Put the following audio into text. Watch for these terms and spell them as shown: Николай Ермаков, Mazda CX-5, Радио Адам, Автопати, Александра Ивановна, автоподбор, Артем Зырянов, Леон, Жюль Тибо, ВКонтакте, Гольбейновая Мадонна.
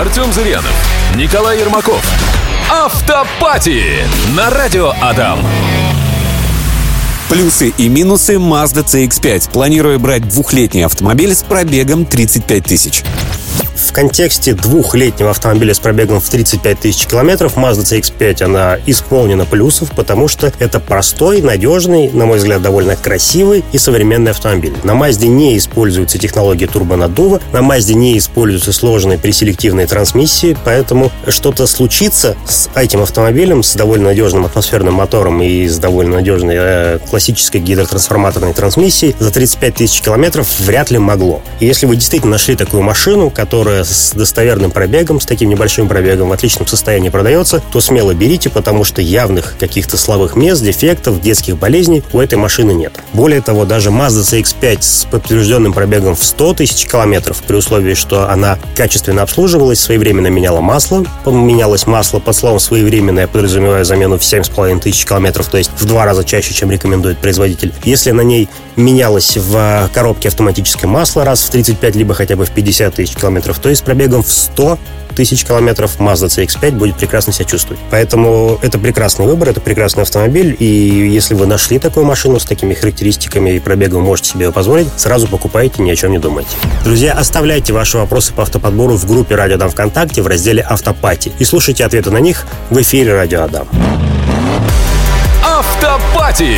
Артем Зырянов, Николай Ермаков. Автопати на Радио Адам. Плюсы и минусы Mazda CX-5. Планирую брать двухлетний автомобиль с пробегом 35 тысяч. В контексте двухлетнего автомобиля с пробегом в 35 тысяч километров Mazda CX-5, она исполнена плюсов, потому что это простой, надежный, на мой взгляд, довольно красивый и современный автомобиль. На Mazda не используется технология турбонаддува, на Mazda не используются сложные преселективные трансмиссии, поэтому что-то случится с этим автомобилем, с довольно надежным атмосферным мотором и с довольно надежной классической гидротрансформаторной трансмиссией за 35 тысяч километров вряд ли могло. И если вы действительно нашли такую машину, которая с достоверным пробегом, с таким небольшим пробегом, в отличном состоянии продается, то смело берите, потому что явных каких-то слабых мест, дефектов, детских болезней у этой машины нет. Более того, даже Mazda CX-5 с подтвержденным пробегом в 100 тысяч километров, при условии, что она качественно обслуживалась, своевременно менялось масло, под словом «своевременное» подразумевая замену в 7,5 тысяч километров, то есть в 2 раза чаще, чем рекомендует производитель. Если на ней менялось в коробке автоматическое масло раз в 35, либо хотя бы в 50 тысяч километров, то есть с пробегом в 100 тысяч километров Mazda CX-5 будет прекрасно себя чувствовать. Поэтому это прекрасный выбор, это прекрасный автомобиль, и если вы нашли такую машину с такими характеристиками и пробегом, можете себе ее позволить, сразу покупайте, ни о чем не думайте. Друзья, оставляйте ваши вопросы по автоподбору в группе Радио Адам ВКонтакте в разделе «Автопати» и слушайте ответы на них в эфире Радио Адам. Автопати!